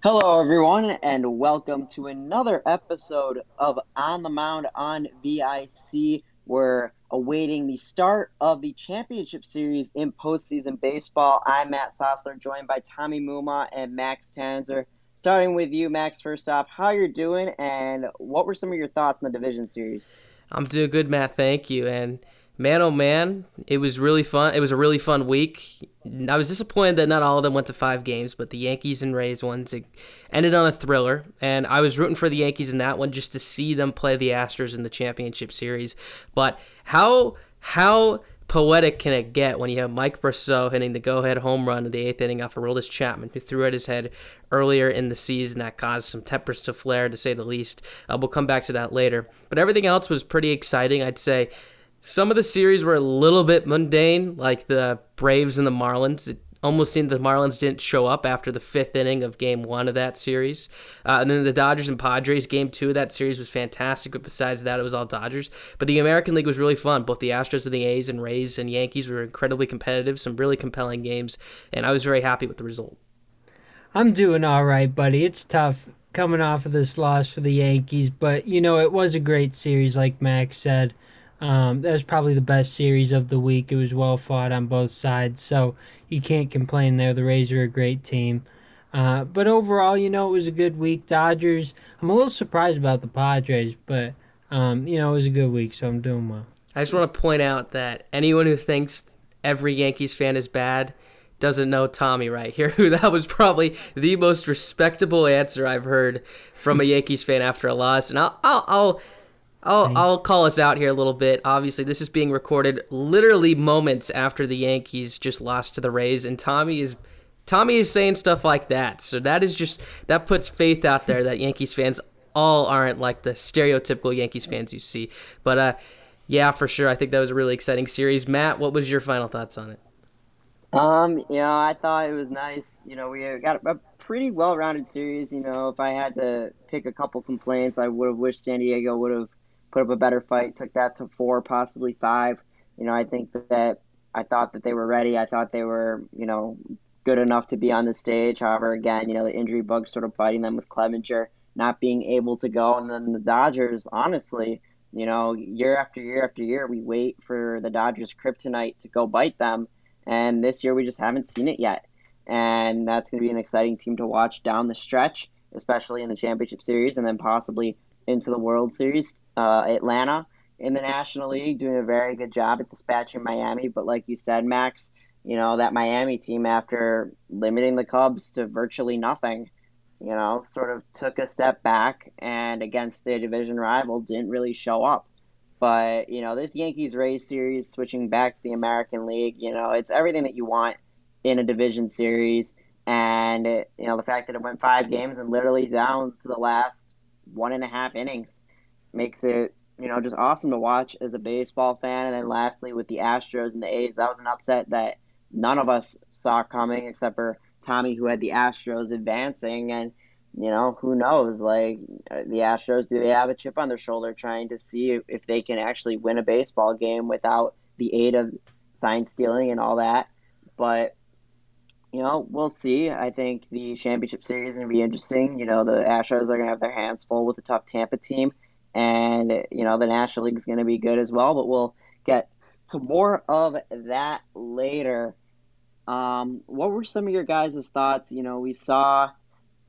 Hello, everyone, and welcome to another episode of On the Mound on VIC. We're awaiting the start of the championship series in postseason baseball. I'm Matt Sosler, joined by Tommy Mumau and Max Tanzer. Starting with you, Max, first off, how you're doing, and what were some of your thoughts on the division series? I'm doing good, Matt. Thank you. And man, oh man, it was really fun. It was a really fun week. I was disappointed that not all of them went to five games, but the Yankees and Rays ones, it ended on a thriller, and I was rooting for the Yankees in that one just to see them play the Astros in the championship series. But how poetic can it get when you have Mike Brosseau hitting the go-ahead home run in the eighth inning off Aroldis Chapman, who threw at his head earlier in the season? That caused some tempers to flare, to say the least. We'll come back to that later. But everything else was pretty exciting, I'd say. Some of the series were a little bit mundane, like the Braves and the Marlins. It almost seemed the Marlins didn't show up after the fifth inning of Game 1 of that series. And then the Dodgers and Padres, Game 2 of that series was fantastic, but besides that, it was all Dodgers. But the American League was really fun. Both the Astros and the A's and Rays and Yankees were incredibly competitive, some really compelling games, and I was very happy with the result. I'm doing all right, buddy. It's tough coming off of this loss for the Yankees, but, you know, it was a great series, like Max said. That was probably the best series of the week. It was well fought on both sides, so you can't complain there. The Rays are a great team. But overall, you know, it was a good week. Dodgers, I'm a little surprised about the Padres, but, you know, it was a good week, so I'm doing well. I just want to point out that anyone who thinks every Yankees fan is bad doesn't know Tommy right here, who that was probably the most respectable answer I've heard from a Yankees fan after a loss. And I'll call us out here a little bit. Obviously, this is being recorded literally moments after the Yankees just lost to the Rays, and Tommy is saying stuff like that. So that puts faith out there that Yankees fans all aren't like the stereotypical Yankees fans you see. But yeah, for sure, I think that was a really exciting series. Matt, what was your final thoughts on it? You know, I thought it was nice. You know, we got a pretty well-rounded series. You know, if I had to pick a couple complaints, I would have wished San Diego would have put up a better fight, took that to 4, possibly 5. You know, I think that I thought that they were ready. I thought they were, you know, good enough to be on the stage. However, again, you know, the injury bug sort of biting them with Clevenger not being able to go. And then the Dodgers, honestly, you know, year after year after year, we wait for the Dodgers' kryptonite to go bite them. And this year we just haven't seen it yet. And that's going to be an exciting team to watch down the stretch, especially in the championship series and then possibly into the World Series. Atlanta in the National League doing a very good job at dispatching Miami. But like you said, Max, you know, that Miami team, after limiting the Cubs to virtually nothing, you know, sort of took a step back and against their division rival didn't really show up. But, you know, this Yankees-Rays series, switching back to the American League, you know, it's everything that you want in a division series. And, you know, the fact that it went 5 games and literally down to the last 1.5 innings makes it, you know, just awesome to watch as a baseball fan. And then lastly, with the Astros and the A's, that was an upset that none of us saw coming except for Tommy, who had the Astros advancing. And, you know, who knows, like, the Astros, do they have a chip on their shoulder trying to see if they can actually win a baseball game without the aid of sign stealing and all that? But, you know, we'll see. I think the championship series is going to be interesting. You know, the Astros are going to have their hands full with a tough Tampa team. And, you know, the National League is going to be good as well, but we'll get to more of that later. What were some of your guys' thoughts? You know, we saw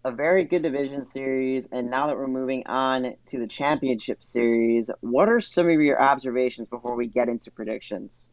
a very good division series, and now that we're moving on to the championship series, what are some of your observations before we get into predictions?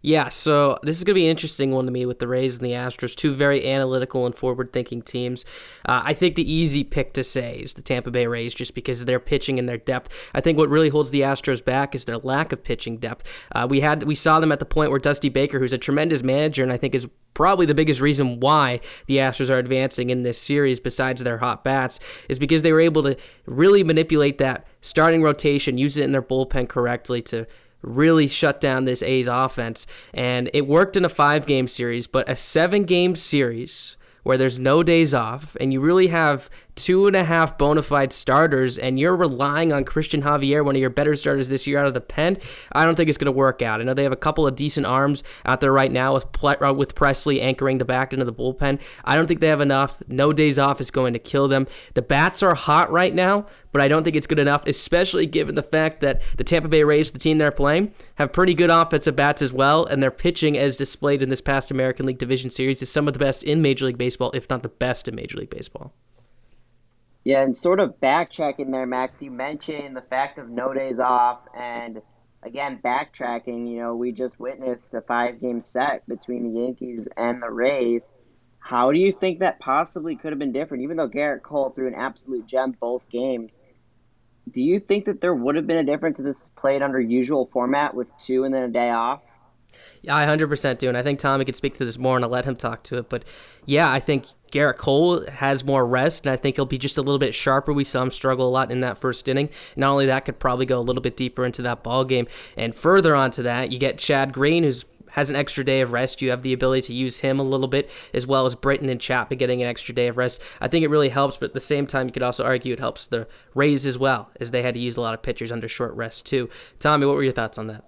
Yeah, so this is going to be an interesting one to me with the Rays and the Astros, two very analytical and forward-thinking teams. I think the easy pick to say is the Tampa Bay Rays just because of their pitching and their depth. I think what really holds the Astros back is their lack of pitching depth. We saw them at the point where Dusty Baker, who's a tremendous manager and I think is probably the biggest reason why the Astros are advancing in this series, besides their hot bats, is because they were able to really manipulate that starting rotation, use it in their bullpen correctly to really shut down this A's offense. And it worked in a 5-game series, but a 7-game series where there's no days off and you really have two and a half bona fide starters, and you're relying on Cristian Javier, one of your better starters this year out of the pen, I don't think it's going to work out. I know they have a couple of decent arms out there right now with Presley anchoring the back end of the bullpen. I don't think they have enough. No days off is going to kill them. The bats are hot right now, but I don't think it's good enough, especially given the fact that the Tampa Bay Rays, the team they're playing, have pretty good offensive bats as well, and their pitching, as displayed in this past American League Division Series, is some of the best in Major League Baseball, if not the best in Major League Baseball. Yeah, and sort of backtracking there, Max, you mentioned the fact of no days off, and again, backtracking, you know, we just witnessed a 5-game set between the Yankees and the Rays. How do you think that possibly could have been different? Even though Garrett Cole threw an absolute gem both games, do you think that there would have been a difference if this played under usual format with two and then a day off? Yeah, I 100% do, and I think Tommy could speak to this more, and I'll let him talk to it. But, yeah, I think Garrett Cole has more rest, and I think he'll be just a little bit sharper. We saw him struggle a lot in that first inning. Not only that, could probably go a little bit deeper into that ball game. And further onto that, you get Chad Green, who's has an extra day of rest. You have the ability to use him a little bit, as well as Britton and Chapman getting an extra day of rest. I think it really helps, but at the same time, you could also argue it helps the Rays as well, as they had to use a lot of pitchers under short rest too. Tommy, what were your thoughts on that?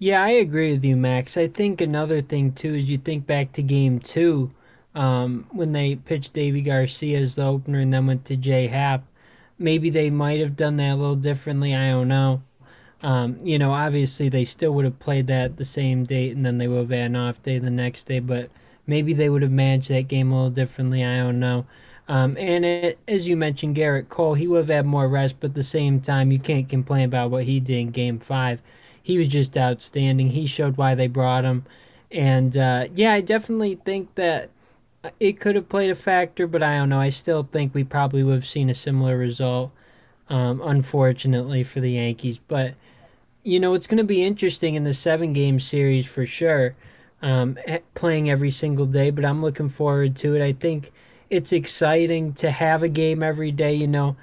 Yeah, I agree with you, Max. I think another thing too is you think back to Game 2, when they pitched Deivi García as the opener and then went to Jay Happ. Maybe they might have done that a little differently. I don't know. You know, obviously they still would have played that the same date and then they would have had an off day the next day, but maybe they would have managed that game a little differently. I don't know. And as you mentioned, Garrett Cole, he would have had more rest, but at the same time, you can't complain about what he did in Game 5. He was just outstanding. He showed why they brought him. And, yeah, I definitely think that it could have played a factor, but I don't know. I still think we probably would have seen a similar result, unfortunately, for the Yankees. But, you know, it's going to be interesting in the 7-game series for sure, playing every single day, but I'm looking forward to it. I think it's exciting to have a game every day. You know,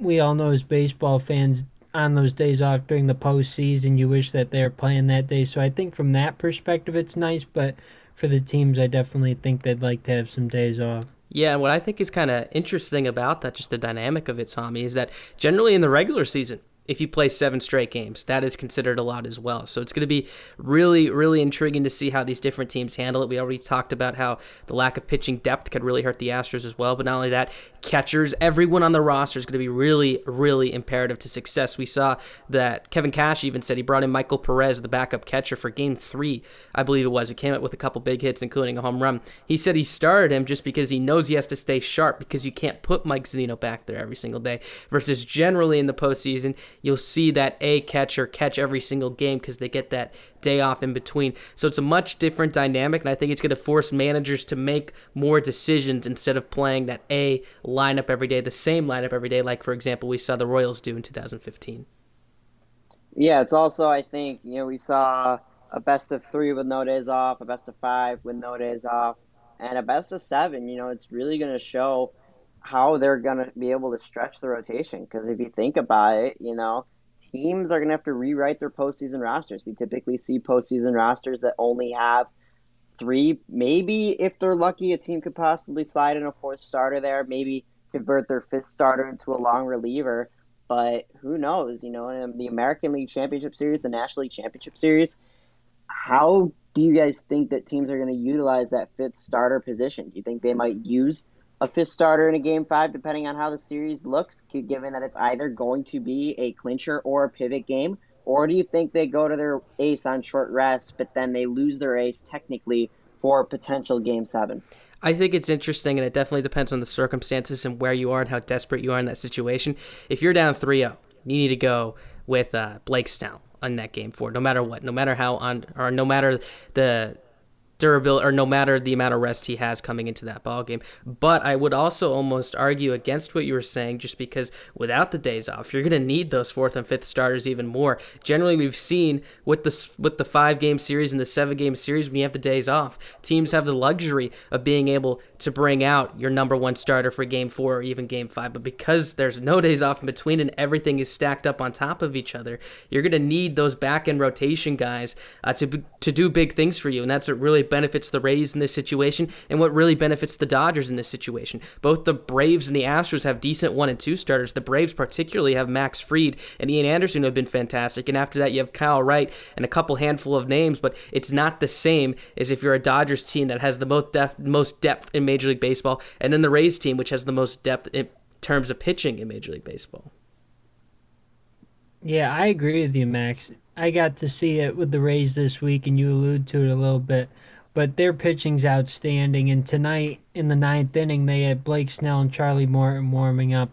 we all know as baseball fans on those days off during the postseason, you wish that they were playing that day. So I think from that perspective, it's nice, but for the teams, I definitely think they'd like to have some days off. Yeah, and what I think is kind of interesting about that, just the dynamic of it, Tommy, is that generally in the regular season, if you play 7 straight games, that is considered a lot as well. So it's going to be really, really intriguing to see how these different teams handle it. We already talked about how the lack of pitching depth could really hurt the Astros as well. But not only that, catchers, everyone on the roster is going to be really, really imperative to success. We saw that Kevin Cash even said he brought in Michael Perez, the backup catcher, for Game 3, I believe it was. He came out with a couple big hits, including a home run. He said he started him just because he knows he has to stay sharp because you can't put Mike Zunino back there every single day versus generally in the postseason. You'll see that a catcher catch every single game because they get that day off in between. So it's a much different dynamic, and I think it's going to force managers to make more decisions instead of playing that a lineup every day, the same lineup every day, like, for example, we saw the Royals do in 2015. Yeah, it's also, I think, you know, we saw a best-of-3 with no days off, a best-of-5 with no days off, and a best-of-7. You know, it's really going to show how they're going to be able to stretch the rotation. Because if you think about it, you know, teams are going to have to rewrite their postseason rosters. We typically see postseason rosters that only have 3. Maybe if they're lucky, a team could possibly slide in a 4th starter there, maybe convert their 5th starter into a long reliever. But who knows, you know, in the American League Championship Series, the National League Championship Series, how do you guys think that teams are going to utilize that 5th starter position? Do you think they might use a 5th starter in a Game 5, depending on how the series looks, given that it's either going to be a clincher or a pivot game? Or do you think they go to their ace on short rest, but then they lose their ace technically for potential Game 7? I think it's interesting, and it definitely depends on the circumstances and where you are and how desperate you are in that situation. If you're down 3-0, you need to go with Blake Snell on that Game 4, no matter what, no matter how on, or no matter the durability, or no matter the amount of rest he has coming into that ball game. But I would also almost argue against what you were saying, just because without the days off, you're going to need those 4th and 5th starters even more. Generally, we've seen with the 5-game series and the 7-game series, when you have the days off, teams have the luxury of being able to bring out your number 1 starter for Game 4 or even Game 5. But because there's no days off in between and everything is stacked up on top of each other, you're going to need those back end rotation guys to do big things for you, and that's what really benefits the Rays in this situation and what really benefits the Dodgers in this situation. Both the Braves and the Astros have decent 1 and 2 starters. The Braves particularly have Max Fried and Ian Anderson, who have been fantastic. And after that, you have Kyle Wright and a couple handful of names, but it's not the same as if you're a Dodgers team that has the most depth in Major League Baseball, and then the Rays team, which has the most depth in terms of pitching in Major League Baseball. Yeah, I agree with you, Max. I got to see it with the Rays this week, and you allude to it a little bit, but their pitching's outstanding. And tonight in the ninth inning, they had Blake Snell and Charlie Morton warming up,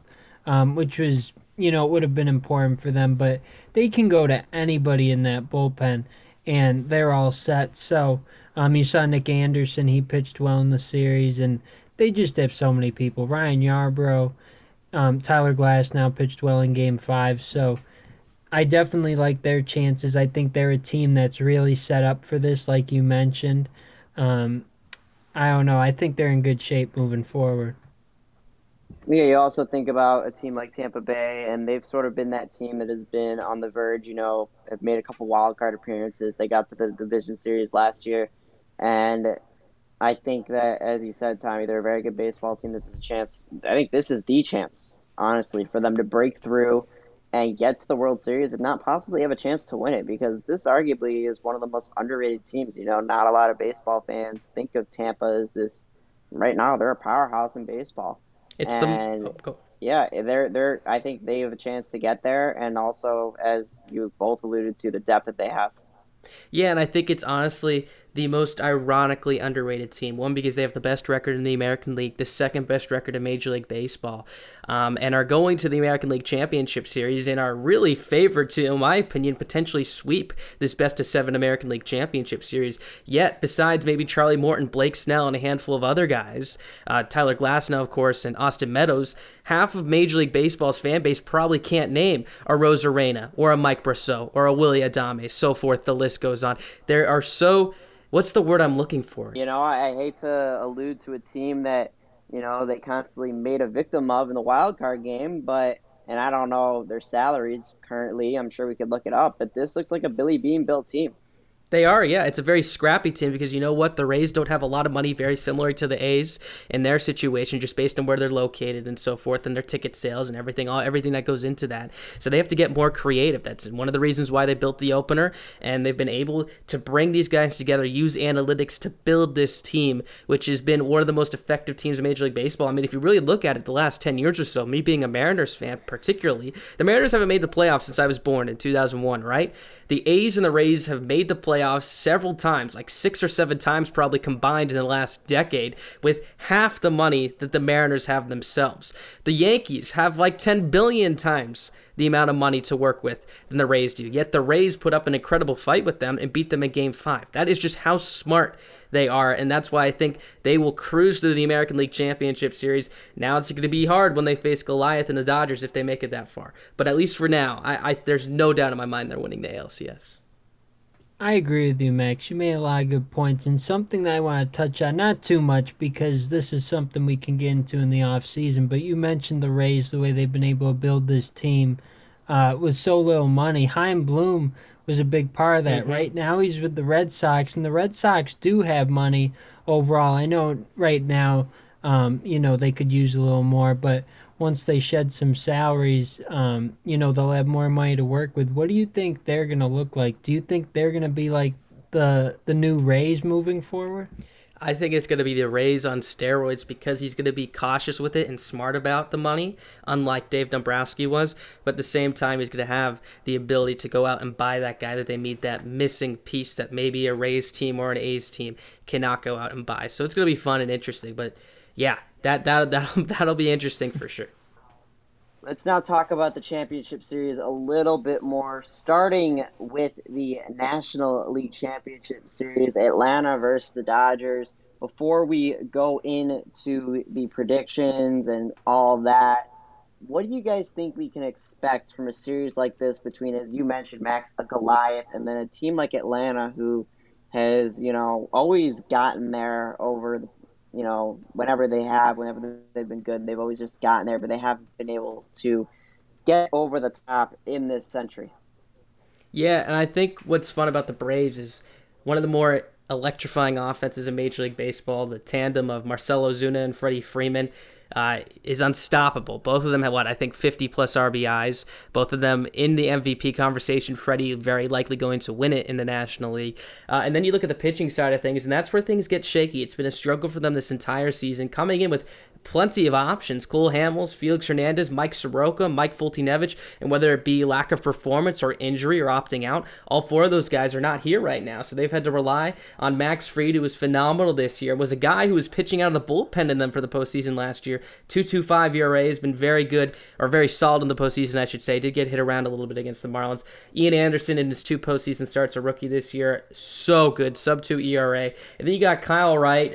which was, you know, it would have been important for them, but they can go to anybody in that bullpen, and they're all set. So you saw Nick Anderson, he pitched well in the series, and they just have so many people. Ryan Yarbrough, Tyler Glasnow pitched well in Game 5, so I definitely like their chances. I think they're a team that's really set up for this, like you mentioned. I don't know. I think they're in good shape moving forward. Yeah, you also think about a team like Tampa Bay, and they've sort of been that team that has been on the verge, you know, have made a couple wild card appearances. They got to the division series last year, and I think that, as you said, Tommy, they're a very good baseball team. This is a chance. I think this is the chance, honestly, for them to break through and get to the World Series, if not possibly have a chance to win it, because this arguably is one of the most underrated teams. You know, not a lot of baseball fans think of Tampa as this. Right now, they're a powerhouse in baseball. Yeah, they're. I think they have a chance to get there, and also, as you both alluded to, the depth that they have. Yeah, and I think it's honestly the most ironically underrated team. One, because they have the best record in the American League, the second best record in Major League Baseball, and are going to the American League Championship Series and are really favored to, in my opinion, potentially sweep this best-of-7 American League Championship Series. Yet, besides maybe Charlie Morton, Blake Snell, and a handful of other guys, Tyler Glasnow, of course, and Austin Meadows, half of Major League Baseball's fan base probably can't name a Rosarena or a Mike Brosseau or a Willy Adame, so forth, the list goes on. There are so... What's the word I'm looking for? You know, I hate to allude to a team that, you know, they constantly made a victim of in the wild card game, but, and I don't know their salaries currently. I'm sure we could look it up, but this looks like a Billy Beane built team. They are, yeah. It's a very scrappy team because you know what? The Rays don't have a lot of money, very similar to the A's in their situation, just based on where they're located and so forth and their ticket sales and everything that goes into that. So they have to get more creative. That's one of the reasons why they built the opener, and they've been able to bring these guys together, use analytics to build this team, which has been one of the most effective teams in Major League Baseball. I mean, if you really look at it, the last 10 years or so, me being a Mariners fan particularly, the Mariners haven't made the playoffs since I was born in 2001, right? The A's and the Rays have made the playoffs several times, like 6 or 7 times probably combined in the last decade, with half the money that the Mariners have themselves. The Yankees have like 10 billion times the amount of money to work with than the Rays do. Yet the Rays put up an incredible fight with them and beat them in Game 5. That is just how smart they are, and that's why I think they will cruise through the American League Championship Series. Now it's going to be hard when they face Goliath and the Dodgers if they make it that far. But at least for now, I there's no doubt in my mind they're winning the ALCS. I agree with you, Max. You made a lot of good points, and something that I want to touch on, not too much because this is something we can get into in the offseason, but you mentioned the Rays, the way they've been able to build this team with so little money. Chaim Bloom was a big part of that. Mm-hmm. Right now he's with the Red Sox, and the Red Sox do have money overall. I know right now you know, they could use a little more, but once they shed some salaries, you know, they'll have more money to work with. What do you think they're going to look like? Do you think they're going to be like the new Rays moving forward? I think it's going to be the Rays on steroids because he's going to be cautious with it and smart about the money, unlike Dave Dombrowski was. But at the same time, he's going to have the ability to go out and buy that guy that they need, that missing piece that maybe a Rays team or an A's team cannot go out and buy. So it's going to be fun and interesting. But yeah, that'll be interesting for sure. Let's now talk about the championship series a little bit more, starting with the National League Championship Series, Atlanta versus the Dodgers. Before we go into the predictions and all that, what do you guys think we can expect from a series like this between, as you mentioned, Max, a Goliath, and then a team like Atlanta who has, you know, always gotten there over the, you know, whenever they've been good, they've always just gotten there, but they haven't been able to get over the top in this century. Yeah, and I think what's fun about the Braves is one of the more electrifying offenses in Major League Baseball. The tandem of Marcell Ozuna and Freddie Freeman is unstoppable. Both of them have, I think 50-plus RBIs. Both of them in the MVP conversation. Freddie very likely going to win it in the National League. And then you look at the pitching side of things, and that's where things get shaky. It's been a struggle for them this entire season, coming in with plenty of options. Cole Hamels, Felix Hernandez, Mike Soroka, Mike Fultonevich, and whether it be lack of performance or injury or opting out, all four of those guys are not here right now. So they've had to rely on Max Fried, who was phenomenal this year, was a guy who was pitching out of the bullpen in them for the postseason last year. 2.25 ERA has been very good, or very solid in the postseason, I should say. Did get hit around a little bit against the Marlins. Ian Anderson in his 2 postseason starts, a rookie this year, so good, sub-2 ERA. And then you got Kyle Wright,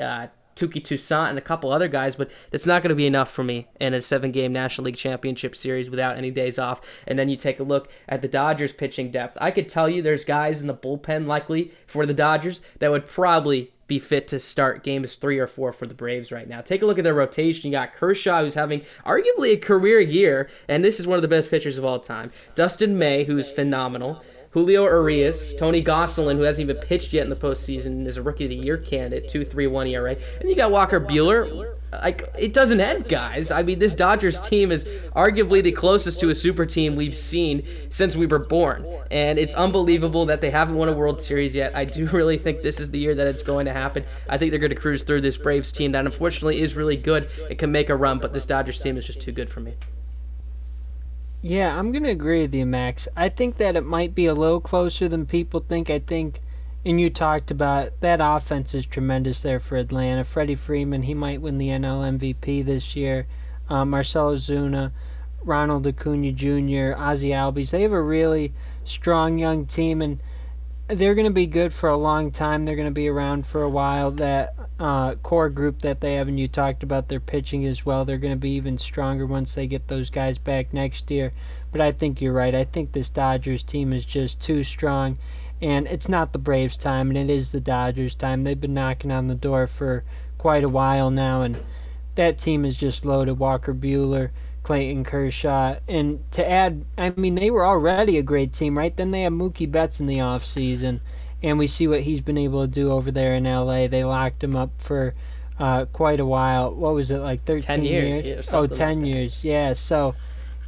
Tuki Toussaint, and a couple other guys, but that's not going to be enough for me in a 7-game National League Championship Series without any days off. And then you take a look at the Dodgers' pitching depth. I could tell you there's guys in the bullpen likely for the Dodgers that would probably be fit to start games 3 or 4 for the Braves right now. Take a look at their rotation. You got Kershaw, who's having arguably a career year, and this is one of the best pitchers of all time. Dustin May, who's phenomenal. Julio Urias, Tony Gosselin, who hasn't even pitched yet in the postseason, is a Rookie of the Year candidate, 2.31 ERA. And you got Walker Buehler. It doesn't end, guys. I mean, this Dodgers team is arguably the closest to a super team we've seen since we were born. And it's unbelievable that they haven't won a World Series yet. I do really think this is the year that it's going to happen. I think they're going to cruise through this Braves team that unfortunately is really good. It can make a run, but this Dodgers team is just too good for me. Yeah, I'm going to agree with you, Max. I think that it might be a little closer than people think. I think, and you talked about, that offense is tremendous there for Atlanta. Freddie Freeman, he might win the NL MVP this year. Marcell Ozuna, Ronald Acuna Jr., Ozzy Albies. They have a really strong young team, and they're going to be good for a long time. They're going to be around for a while. That core group that they have, and you talked about their pitching as well, they're going to be even stronger once they get those guys back next year. But I think you're right. I think this Dodgers team is just too strong, and it's not the Braves' time, and it is the Dodgers' time. They've been knocking on the door for quite a while now, and that team is just loaded. Walker Buehler, Clayton Kershaw, and to add, I mean, they were already a great team, right? Then they have Mookie Betts in the offseason, and we see what he's been able to do over there in LA. They locked him up for quite a while. What was it, like 13 10 years? Yeah, 10 like years, yeah. So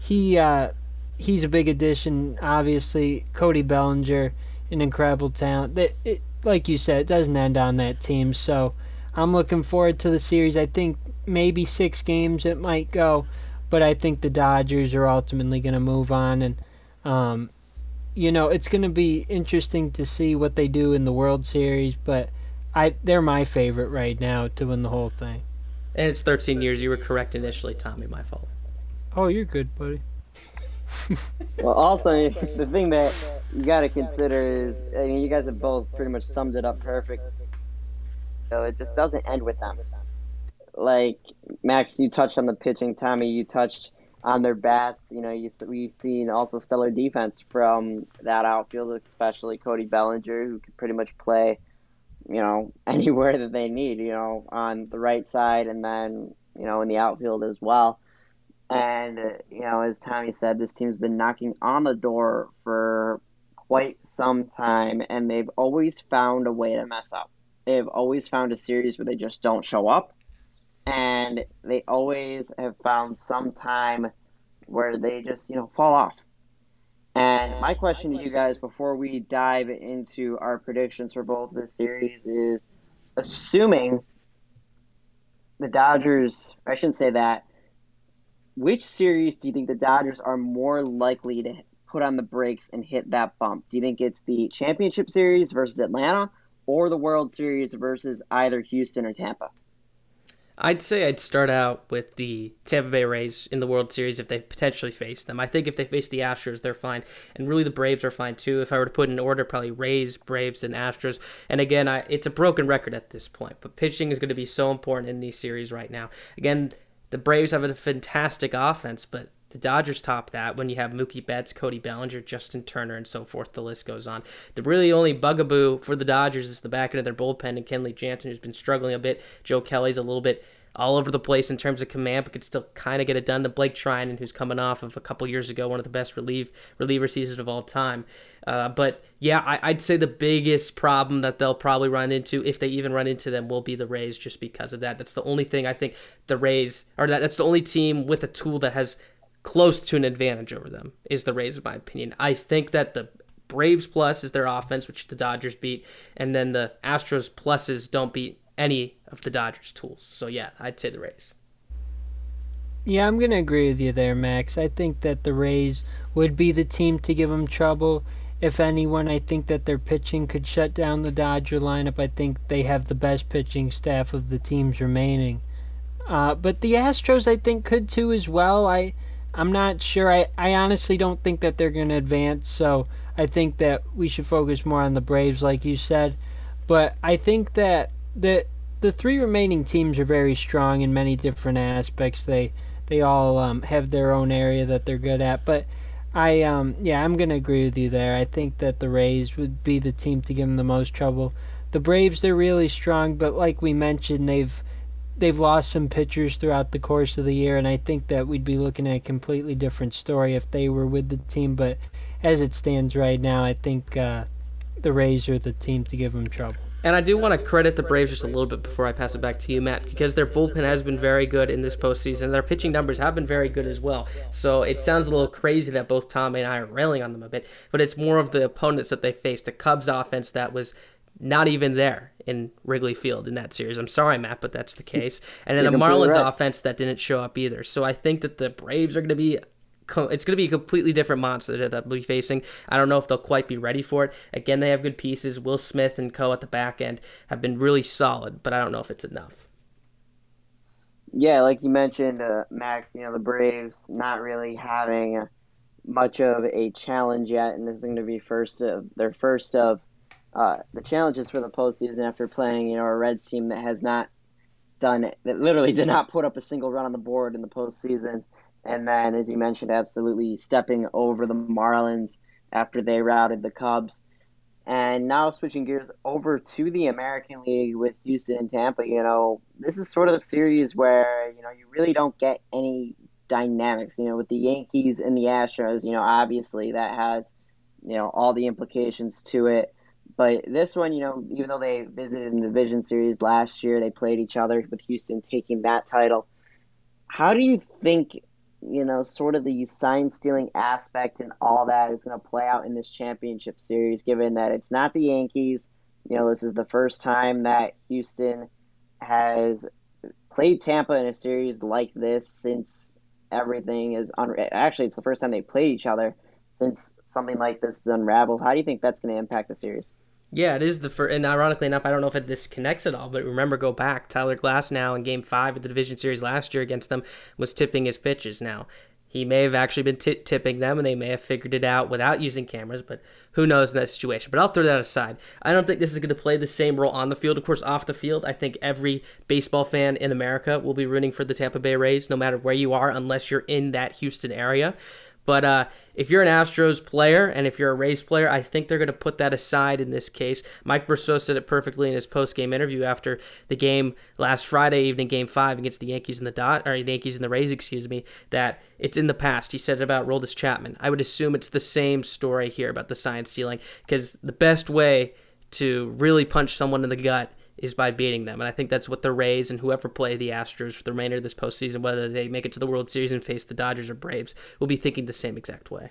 he's a big addition, obviously. Cody Bellinger, an incredible talent. It, like you said, it doesn't end on that team, so I'm looking forward to the series. I think maybe 6 games it might go. But I think the Dodgers are ultimately going to move on. And, it's going to be interesting to see what they do in the World Series. But they're my favorite right now to win the whole thing. And it's 13 years. You were correct initially, Tommy. My fault. Oh, you're good, buddy. Well, also, the thing that you got to consider is, I mean, you guys have both pretty much summed it up perfect. So it just doesn't end with them. Like, Max, you touched on the pitching. Tommy, you touched on their bats. We've seen also stellar defense from that outfield, especially Cody Bellinger, who can pretty much play, anywhere that they need, on the right side and then, in the outfield as well. And, as Tommy said, this team's been knocking on the door for quite some time, and they've always found a way to mess up. They've always found a series where they just don't show up. And they always have found some time where they just, fall off. And my question to you guys before we dive into our predictions for both the series is, assuming the Dodgers, I shouldn't say that, which series do you think the Dodgers are more likely to put on the brakes and hit that bump? Do you think it's the championship series versus Atlanta or the World Series versus either Houston or Tampa? I'd say I'd start out with the Tampa Bay Rays in the World Series if they potentially face them. I think if they face the Astros, they're fine. And really, the Braves are fine, too. If I were to put in order, probably Rays, Braves, and Astros. And again, it's a broken record at this point. But pitching is going to be so important in these series right now. Again, the Braves have a fantastic offense, but the Dodgers top that when you have Mookie Betts, Cody Bellinger, Justin Turner, and so forth. The list goes on. The really only bugaboo for the Dodgers is the back end of their bullpen, and Kenley Jansen, who's been struggling a bit. Joe Kelly's a little bit all over the place in terms of command, but could still kind of get it done to Blake Trinan, who's coming off of a couple years ago, one of the best reliever seasons of all time. But yeah, I'd say the biggest problem that they'll probably run into, if they even run into them, will be the Rays just because of that. That's the only thing I think the Rays, or that's the only team with a tool that has close to an advantage over them, is the Rays, in my opinion. I think that the Braves plus is their offense, which the Dodgers beat, and then the Astros pluses don't beat any of the Dodgers' tools. So yeah, I'd say the Rays. Yeah, I'm going to agree with you there, Max. I think that the Rays would be the team to give them trouble. If anyone, I think that their pitching could shut down the Dodger lineup. I think they have the best pitching staff of the teams remaining. But the Astros, I think, could too as well. I'm not sure. I honestly don't think that they're going to advance, so I think that we should focus more on the Braves, like you said. But I think that the three remaining teams are very strong in many different aspects. They all have their own area that they're good at. But I'm going to agree with you there. I think that the Rays would be the team to give them the most trouble. The Braves, they're really strong, but like we mentioned, they've lost some pitchers throughout the course of the year, and I think that we'd be looking at a completely different story if they were with the team. But as it stands right now, I think the Rays are the team to give them trouble. And I do want to credit the Braves just a little bit before I pass it back to you, Matt, because their bullpen has been very good in this postseason. Their pitching numbers have been very good as well. So it sounds a little crazy that both Tommy and I are railing on them a bit, but it's more of the opponents that they faced, the Cubs offense that was not even there in Wrigley Field in that series. I'm sorry, Matt, but that's the case. And then a Marlins offense that didn't show up either. So I think that the Braves are going to be... It's going to be a completely different monster that we'll be facing. I don't know if they'll quite be ready for it. Again, they have good pieces. Will Smith and co at the back end have been really solid, but I don't know if it's enough. Yeah, like you mentioned, Max, the Braves not really having much of a challenge yet, and this is going to be their first of the challenges for the postseason after playing, a Reds team that has not done it, that literally did not put up a single run on the board in the postseason. And then, as you mentioned, absolutely stepping over the Marlins after they routed the Cubs. And now switching gears over to the American League with Houston and Tampa, this is sort of a series where, you really don't get any dynamics. With the Yankees and the Astros, obviously that has, all the implications to it. But this one, even though they visited in the division series last year, they played each other with Houston taking that title. How do you think sort of the sign-stealing aspect and all that is going to play out in this championship series, given that it's not the Yankees? This is the first time that Houston has played Tampa in a series like this since everything is unraveled. Actually, it's the first time they played each other since something like this is unraveled. How do you think that's going to impact the series? Yeah, it is the first, and ironically enough, I don't know if this connects at all, but remember, go back, Tyler Glasnow in Game 5 of the Division Series last year against them was tipping his pitches. Now, he may have actually been tipping them, and they may have figured it out without using cameras, but who knows in that situation. But I'll throw that aside. I don't think this is going to play the same role on the field. Of course, off the field, I think every baseball fan in America will be rooting for the Tampa Bay Rays, no matter where you are, unless you're in that Houston area. But if you're an Astros player and if you're a Rays player, I think they're going to put that aside in this case. Mike Brosseau said it perfectly in his post-game interview after the game last Friday evening, Game 5 against the Yankees and the Yankees and the Rays, that it's in the past. He said it about Aroldis Chapman. I would assume it's the same story here about the sign stealing, because the best way to really punch someone in the gut is by beating them. And I think that's what the Rays and whoever play the Astros for the remainder of this postseason, whether they make it to the World Series and face the Dodgers or Braves, will be thinking the same exact way.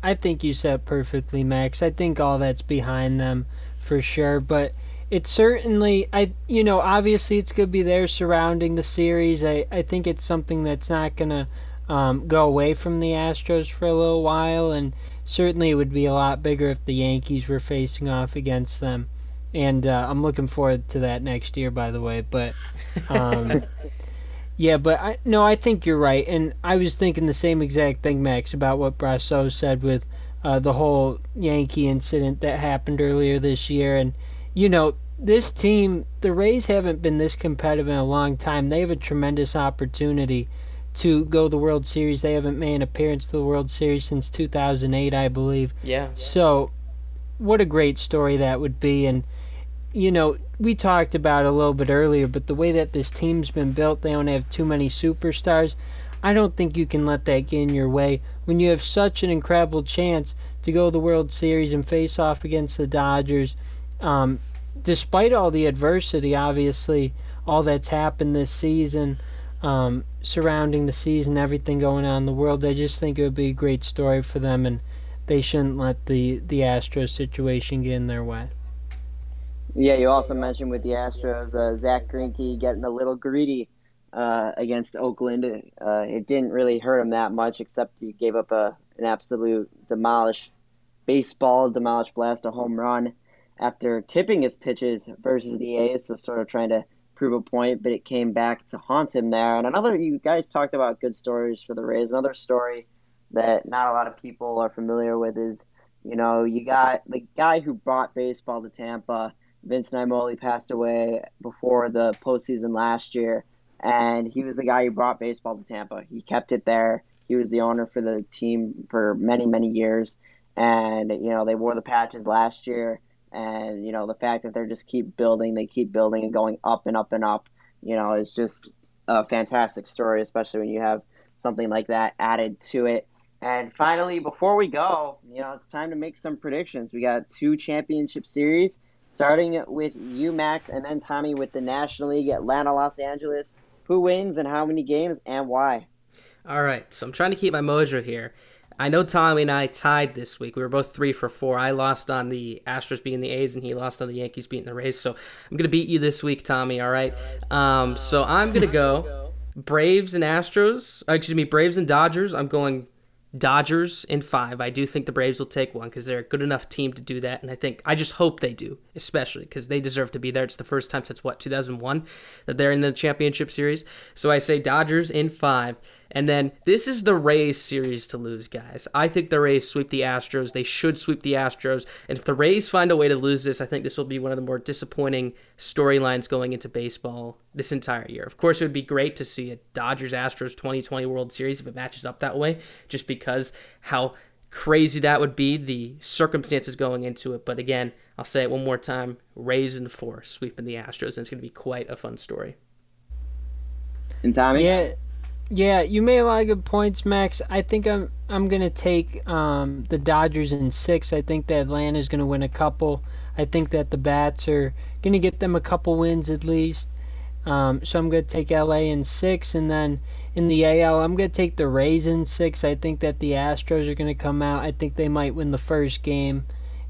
I think you said perfectly, Max. I think all that's behind them for sure. But it's certainly, obviously it's going to be there surrounding the series. I think it's something that's not going to go away from the Astros for a little while. And certainly it would be a lot bigger if the Yankees were facing off against them. And I'm looking forward to that next year, by the way. But, I think you're right. And I was thinking the same exact thing, Max, about what Brosseau said with the whole Yankee incident that happened earlier this year. And, this team, the Rays haven't been this competitive in a long time. They have a tremendous opportunity to go to the World Series. They haven't made an appearance to the World Series since 2008, I believe. Yeah. So what a great story that would be. And you know, we talked about it a little bit earlier, but the way that this team's been built, they don't have too many superstars. I don't think you can let that get in your way when you have such an incredible chance to go to the World Series and face off against the Dodgers. Despite all the adversity, obviously, all that's happened this season, surrounding the season, everything going on in the world, I just think it would be a great story for them, and they shouldn't let the Astros situation get in their way. Yeah, you also mentioned with the Astros, Zach Greinke getting a little greedy against Oakland. It didn't really hurt him that much, except he gave up an absolute demolished blast, a home run, after tipping his pitches versus the A's, so sort of trying to prove a point, but it came back to haunt him there. And another, you guys talked about good stories for the Rays. Another story that not a lot of people are familiar with is, you know, you got the guy who brought baseball to Tampa, Vince Naimoli, passed away before the postseason last year, and he was the guy who brought baseball to Tampa. He kept it there. He was the owner for the team for many, many years, and, you know, they wore the patches last year, and, you know, the fact that they're just keep building and going up and up and up, you know, is just a fantastic story, especially when you have something like that added to it. And finally, before we go, you know, it's time to make some predictions. We got 2 championship series, starting with you, Max, and then Tommy with the National League, Atlanta, Los Angeles. Who wins and how many games and why? All right, so I'm trying to keep my mojo here. I know Tommy and I tied this week. We were both 3-for-4. I lost on the Astros beating the A's, and he lost on the Yankees beating the Rays. So I'm going to beat you this week, Tommy, all right? So I'm going to go Braves and Dodgers. I'm going Dodgers in 5. I do think the Braves will take one because they're a good enough team to do that, and I just hope they do, especially because they deserve to be there. It's the first time since, 2001 that they're in the championship series. So I say Dodgers in 5. And then this is the Rays series to lose, guys. I think the Rays sweep the Astros. They should sweep the Astros. And if the Rays find a way to lose this, I think this will be one of the more disappointing storylines going into baseball this entire year. Of course, it would be great to see a Dodgers-Astros 2020 World Series if it matches up that way, just because how crazy that would be, the circumstances going into it. But again, I'll say it one more time, Rays in 4, sweeping the Astros, and it's going to be quite a fun story. And Tommy? Yeah, you made a lot of good points, Max. I think I'm going to take the Dodgers in 6. I think that Atlanta's going to win a couple. I think that the bats are going to get them a couple wins at least. So I'm going to take LA in 6. And then in the AL, I'm going to take the Rays in 6. I think that the Astros are going to come out. I think they might win the first game.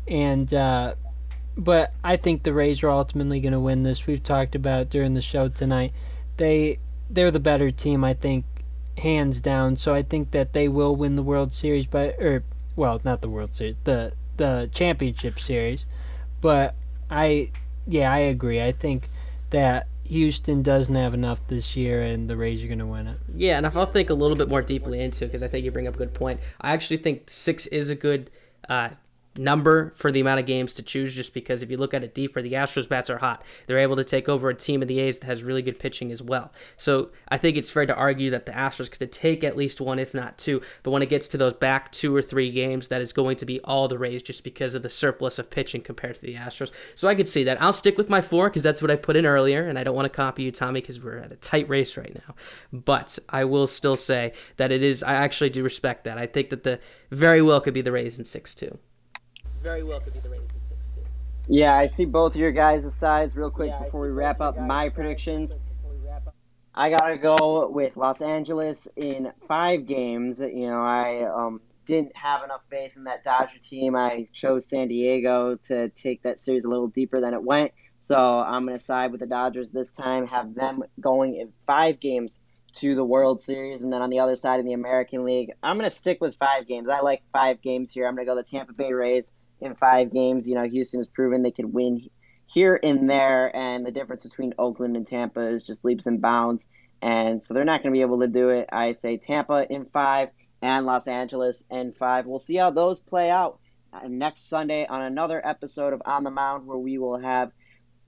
And but I think the Rays are ultimately going to win this. We've talked about it during the show tonight. They're the better team, I think, hands down, so I think that they will win the World Series, the championship series. But I agree. I think that Houston doesn't have enough this year, and the Rays are going to win it. Yeah, and if I'll think a little bit more deeply into it, because I think you bring up a good point. I actually think 6 is a good number for the amount of games to choose, just because if you look at it deeper, the Astros bats are hot. They're able to take over a team of the A's that has really good pitching as well. So I think it's fair to argue that the Astros could take at least one, if not 2. But when it gets to those back 2 or 3 games, that is going to be all the Rays just because of the surplus of pitching compared to the Astros. So I could see that. I'll stick with my 4 because that's what I put in earlier, and I don't want to copy you, Tommy, because we're at a tight race right now. But I will still say that I actually do respect that. I think that very well could be the Rays in 6, too. Yeah, I see both of your guys' sides real quick before we wrap up my predictions. I got to go with Los Angeles in 5 games. You know, I didn't have enough faith in that Dodger team. I chose San Diego to take that series a little deeper than it went. So I'm going to side with the Dodgers this time, have them going in 5 games to the World Series. And then on the other side in the American League, I'm going to stick with 5 games. I like 5 games here. I'm going to go the Tampa Bay Rays in 5 games. You know, Houston has proven they could win here and there, and the difference between Oakland and Tampa is just leaps and bounds, and so they're not going to be able to do it. I say Tampa in 5 and Los Angeles in 5. We'll see how those play out next Sunday on another episode of On the Mound, where we will have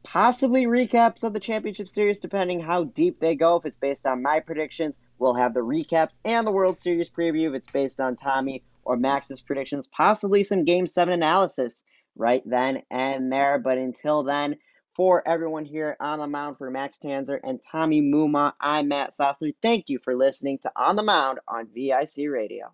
possibly recaps of the championship series, depending how deep they go. If it's based on my predictions, we'll have the recaps and the World Series preview. If it's based on Tommy or Max's predictions, possibly some Game 7 analysis right then and there. But until then, For everyone here on the mound for Max Tanzer and Tommy Mumau, I'm Matt Sosler. Thank you for listening to On the Mound on VIC Radio.